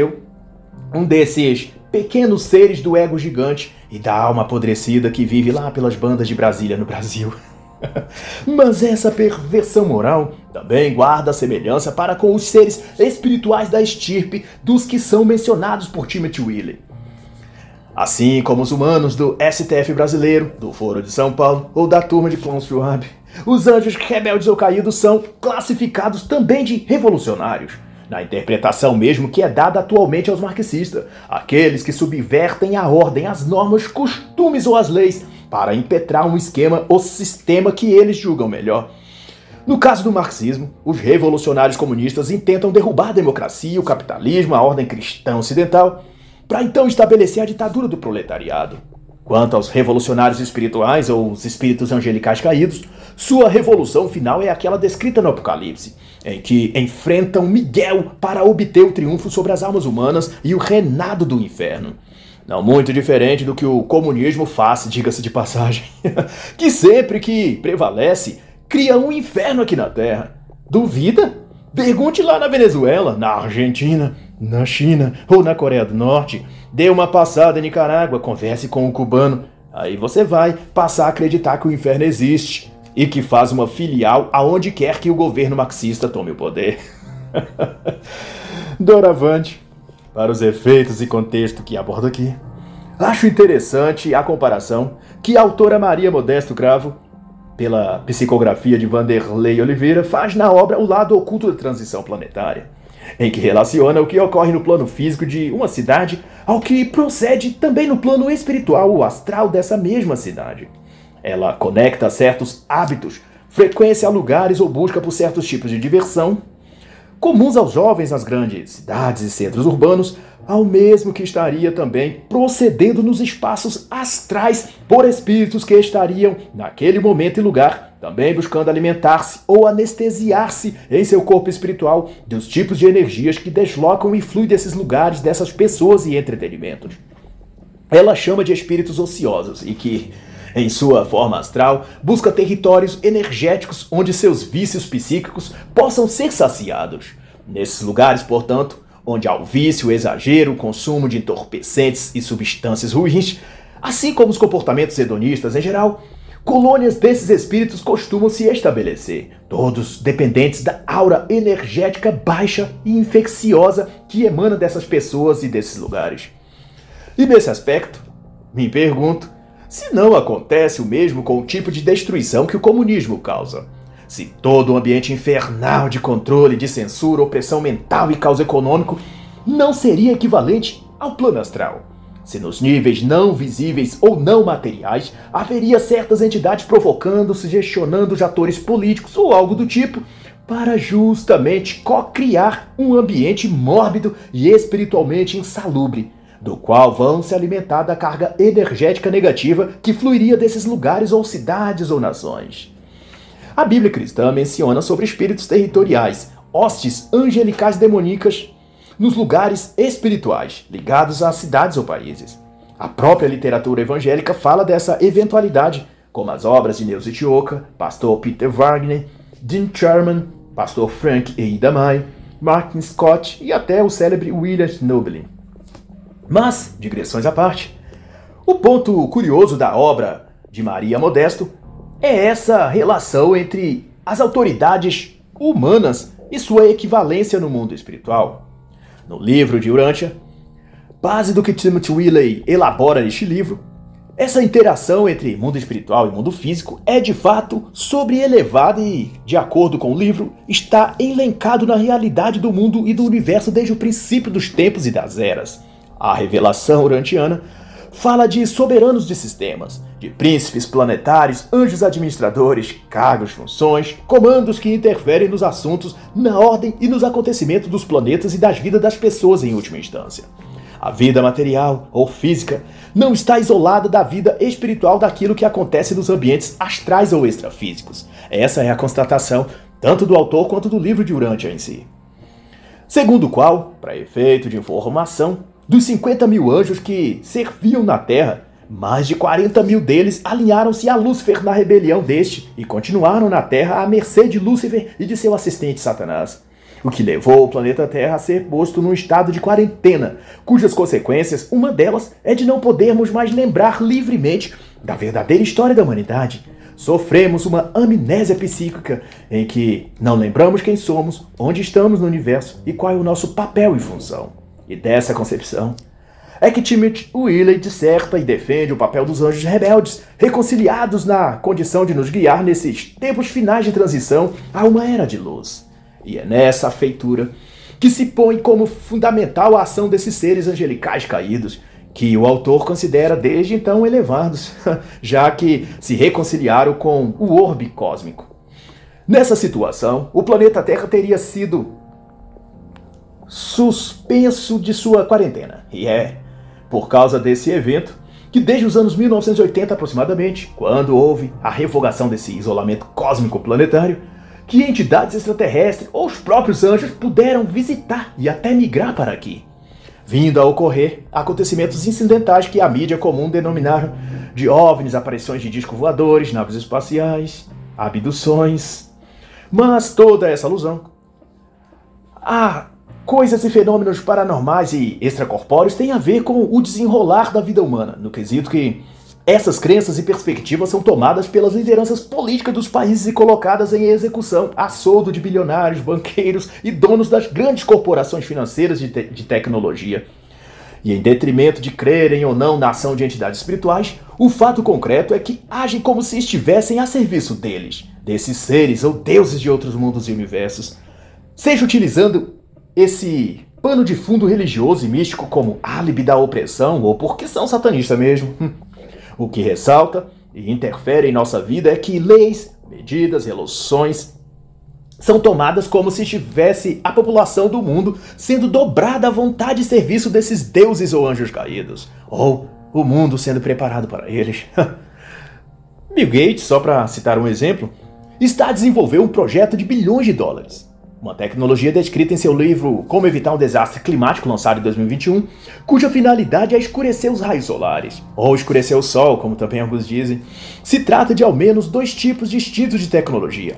um desses pequenos seres do ego gigante e da alma apodrecida que vive lá pelas bandas de Brasília no Brasil. Mas essa perversão moral também guarda semelhança para com os seres espirituais da estirpe dos que são mencionados por Timothy Wyllie. Assim como os humanos do STF brasileiro, do Foro de São Paulo ou da turma de Klaus Schwab, os anjos rebeldes ou caídos são classificados também de revolucionários, na interpretação mesmo que é dada atualmente aos marxistas, aqueles que subvertem a ordem, as normas, costumes ou as leis, para impetrar um esquema ou sistema que eles julgam melhor. No caso do marxismo, os revolucionários comunistas intentam derrubar a democracia, o capitalismo, a ordem cristã ocidental, para então estabelecer a ditadura do proletariado. Quanto aos revolucionários espirituais ou os espíritos angelicais caídos, sua revolução final é aquela descrita no Apocalipse, em que enfrentam Miguel para obter o triunfo sobre as almas humanas e o reinado do inferno. Não muito diferente do que o comunismo faz, diga-se de passagem, que sempre que prevalece, cria um inferno aqui na Terra. Duvida? Pergunte lá na Venezuela, na Argentina, na China ou na Coreia do Norte. Dê uma passada em Nicarágua, converse com um cubano, Aí você vai passar a acreditar que o inferno existe e que faz uma filial aonde quer que o governo marxista tome o poder. Doravante, para os efeitos e contexto que abordo aqui, acho interessante a comparação que a autora Maria Modesto Cravo, pela psicografia de Vanderlei Oliveira, faz na obra O Lado Oculto da Transição Planetária, em que relaciona o que ocorre no plano físico de uma cidade ao que procede também no plano espiritual ou astral dessa mesma cidade. Ela conecta certos hábitos, frequência a lugares ou busca por certos tipos de diversão, comuns aos jovens nas grandes cidades e centros urbanos, ao mesmo que estaria também procedendo nos espaços astrais por espíritos que estariam, naquele momento e lugar, também buscando alimentar-se ou anestesiar-se em seu corpo espiritual dos tipos de energias que deslocam e fluem desses lugares, dessas pessoas e entretenimentos. Ela chama de espíritos ociosos e que, em sua forma astral, busca territórios energéticos onde seus vícios psíquicos possam ser saciados. Nesses lugares, portanto, onde há o vício, o exagero, o consumo de entorpecentes e substâncias ruins, assim como os comportamentos hedonistas em geral, colônias desses espíritos costumam se estabelecer, todos dependentes da aura energética baixa e infecciosa que emana dessas pessoas e desses lugares. E nesse aspecto, me pergunto, se não acontece o mesmo com o tipo de destruição que o comunismo causa. Se todo o ambiente infernal de controle, de censura, opressão mental e caos econômico não seria equivalente ao plano astral. Se nos níveis não visíveis ou não materiais haveria certas entidades provocando, sugestionando os atores políticos ou algo do tipo, para justamente co-criar um ambiente mórbido e espiritualmente insalubre, do qual vão se alimentar da carga energética negativa que fluiria desses lugares ou cidades ou nações. A Bíblia cristã menciona sobre espíritos territoriais, hostes angelicais demoníacas nos lugares espirituais, ligados às cidades ou países. A própria literatura evangélica fala dessa eventualidade, como as obras de Neuza Tioca, pastor Peter Wagner, Dean Charman, pastor Frank Idamai, Martin Scott e até o célebre William Noblin. Mas, digressões à parte, o ponto curioso da obra de Maria Modesto é essa relação entre as autoridades humanas e sua equivalência no mundo espiritual. No livro de Urântia, base do que Timothy Wyllie elabora neste livro, essa interação entre mundo espiritual e mundo físico é de fato sobreelevada e, de acordo com o livro, está elencado na realidade do mundo e do universo desde o princípio dos tempos e das eras. A revelação urantiana fala de soberanos de sistemas, de príncipes planetários, anjos administradores, cargos, funções, comandos que interferem nos assuntos, na ordem e nos acontecimentos dos planetas e das vidas das pessoas em última instância. A vida material ou física não está isolada da vida espiritual daquilo que acontece nos ambientes astrais ou extrafísicos. Essa é a constatação tanto do autor quanto do livro de Urântia em si. Segundo o qual, para efeito de informação, dos 50 mil anjos que serviam na Terra, mais de 40 mil deles alinharam-se a Lúcifer na rebelião deste e continuaram na Terra à mercê de Lúcifer e de seu assistente Satanás, o que levou o planeta Terra a ser posto num estado de quarentena, cujas consequências, uma delas, é de não podermos mais lembrar livremente da verdadeira história da humanidade. Sofremos uma amnésia psíquica em que não lembramos quem somos, onde estamos no universo e qual é o nosso papel e função. E dessa concepção é que Timothy Wyllie disserta e defende o papel dos anjos rebeldes, reconciliados na condição de nos guiar nesses tempos finais de transição a uma era de luz. E é nessa feitura que se põe como fundamental a ação desses seres angelicais caídos, que o autor considera desde então elevados, já que se reconciliaram com o orbe cósmico. Nessa situação, o planeta Terra teria sido suspenso de sua quarentena. E é por causa desse evento que desde os anos 1980 aproximadamente, quando houve a revogação desse isolamento cósmico planetário, que entidades extraterrestres ou os próprios anjos puderam visitar e até migrar para aqui, vindo a ocorrer acontecimentos incidentais que a mídia comum denominaram de OVNIs, aparições de discos voadores, naves espaciais, abduções. Mas toda essa alusão a coisas e fenômenos paranormais e extracorpóreos têm a ver com o desenrolar da vida humana, no quesito que Essas crenças e perspectivas são tomadas pelas lideranças políticas dos países e colocadas em execução a soldo de bilionários, banqueiros e donos das grandes corporações financeiras de tecnologia. E em detrimento de crerem ou não na ação de entidades espirituais, o fato concreto é que agem como se estivessem a serviço deles, desses seres ou deuses de outros mundos e universos. Seja utilizando esse pano de fundo religioso e místico como álibi da opressão ou porque são satanistas mesmo. O que ressalta e interfere em nossa vida é que leis, medidas, resoluções são tomadas como se estivesse a população do mundo sendo dobrada à vontade e serviço desses deuses ou anjos caídos, ou o mundo sendo preparado para eles. Bill Gates, só para citar um exemplo, está a desenvolver um projeto de $bilhões, uma tecnologia descrita em seu livro Como Evitar um Desastre Climático, lançado em 2021, cuja finalidade é escurecer os raios solares, ou escurecer o sol, como também alguns dizem. Se trata de ao menos 2 tipos distintos de tecnologia,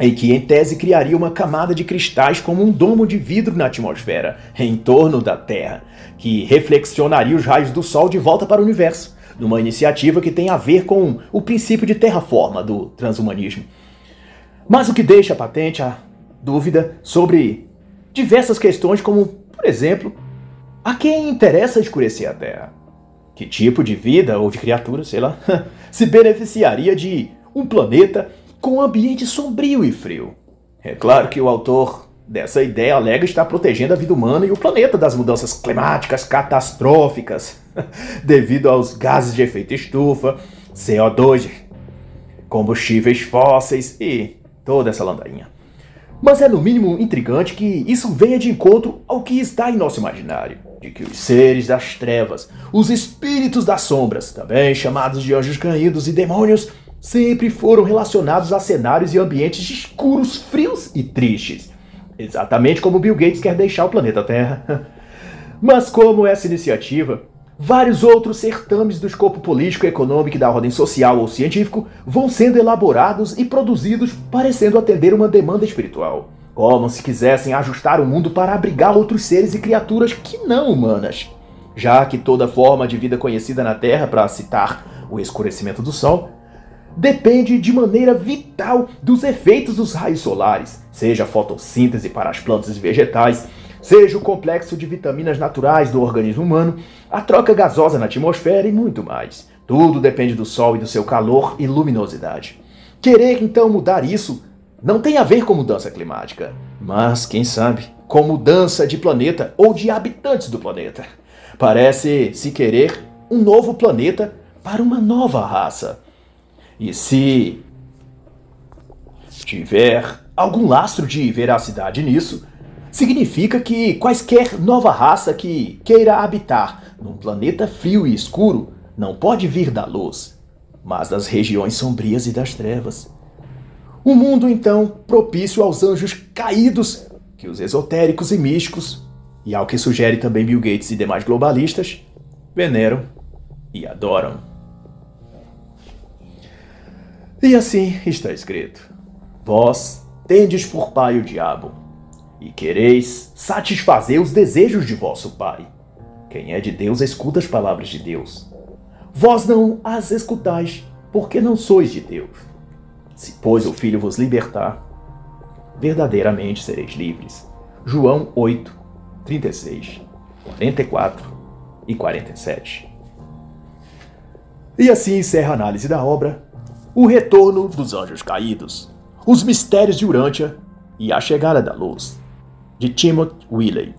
em que em tese criaria uma camada de cristais como um domo de vidro na atmosfera, em torno da Terra, que reflexionaria os raios do sol de volta para o universo, numa iniciativa que tem a ver com o princípio de terraforma do transhumanismo. Mas o que deixa patente a dúvida sobre diversas questões como, por exemplo, a quem interessa escurecer a Terra? Que tipo de vida ou de criatura, sei lá, se beneficiaria de um planeta com um ambiente sombrio e frio? É claro que o autor dessa ideia alega estar protegendo a vida humana e o planeta das mudanças climáticas catastróficas devido aos gases de efeito estufa, CO2, combustíveis fósseis e toda essa ladainha. Mas é no mínimo intrigante que isso venha de encontro ao que está em nosso imaginário, de que os seres das trevas, os espíritos das sombras, também chamados de anjos caídos e demônios, sempre foram relacionados a cenários e ambientes escuros, frios e tristes, exatamente como Bill Gates quer deixar o planeta Terra. Mas como essa iniciativa, vários outros certames do escopo político, econômico e da ordem social ou científico vão sendo elaborados e produzidos parecendo atender uma demanda espiritual, como se quisessem ajustar o mundo para abrigar outros seres e criaturas que não humanas. Já que toda forma de vida conhecida na Terra, para citar o escurecimento do Sol, depende de maneira vital dos efeitos dos raios solares, seja a fotossíntese para as plantas e vegetais, seja o complexo de vitaminas naturais do organismo humano, a troca gasosa na atmosfera e muito mais. Tudo depende do sol e do seu calor e luminosidade. Querer, então, mudar isso não tem a ver com mudança climática, mas, quem sabe, com mudança de planeta ou de habitantes do planeta. Parece se querer um novo planeta para uma nova raça. E se tiver algum lastro de veracidade nisso, significa que quaisquer nova raça que queira habitar num planeta frio e escuro não pode vir da luz, mas das regiões sombrias e das trevas. Um mundo, então, propício aos anjos caídos, que os esotéricos e místicos, e ao que sugere também Bill Gates e demais globalistas, veneram e adoram. E assim está escrito: vós tendes por pai o diabo, e quereis satisfazer os desejos de vosso pai. Quem é de Deus escuta as palavras de Deus. Vós não as escutais, porque não sois de Deus. Se, pois, o Filho vos libertar, verdadeiramente sereis livres. João 8, 36, 44 e 47. E assim encerra a análise da obra O Retorno dos Anjos Caídos, Os Mistérios de Urântia e A Chegada da Luz, de Timothy Wyllie.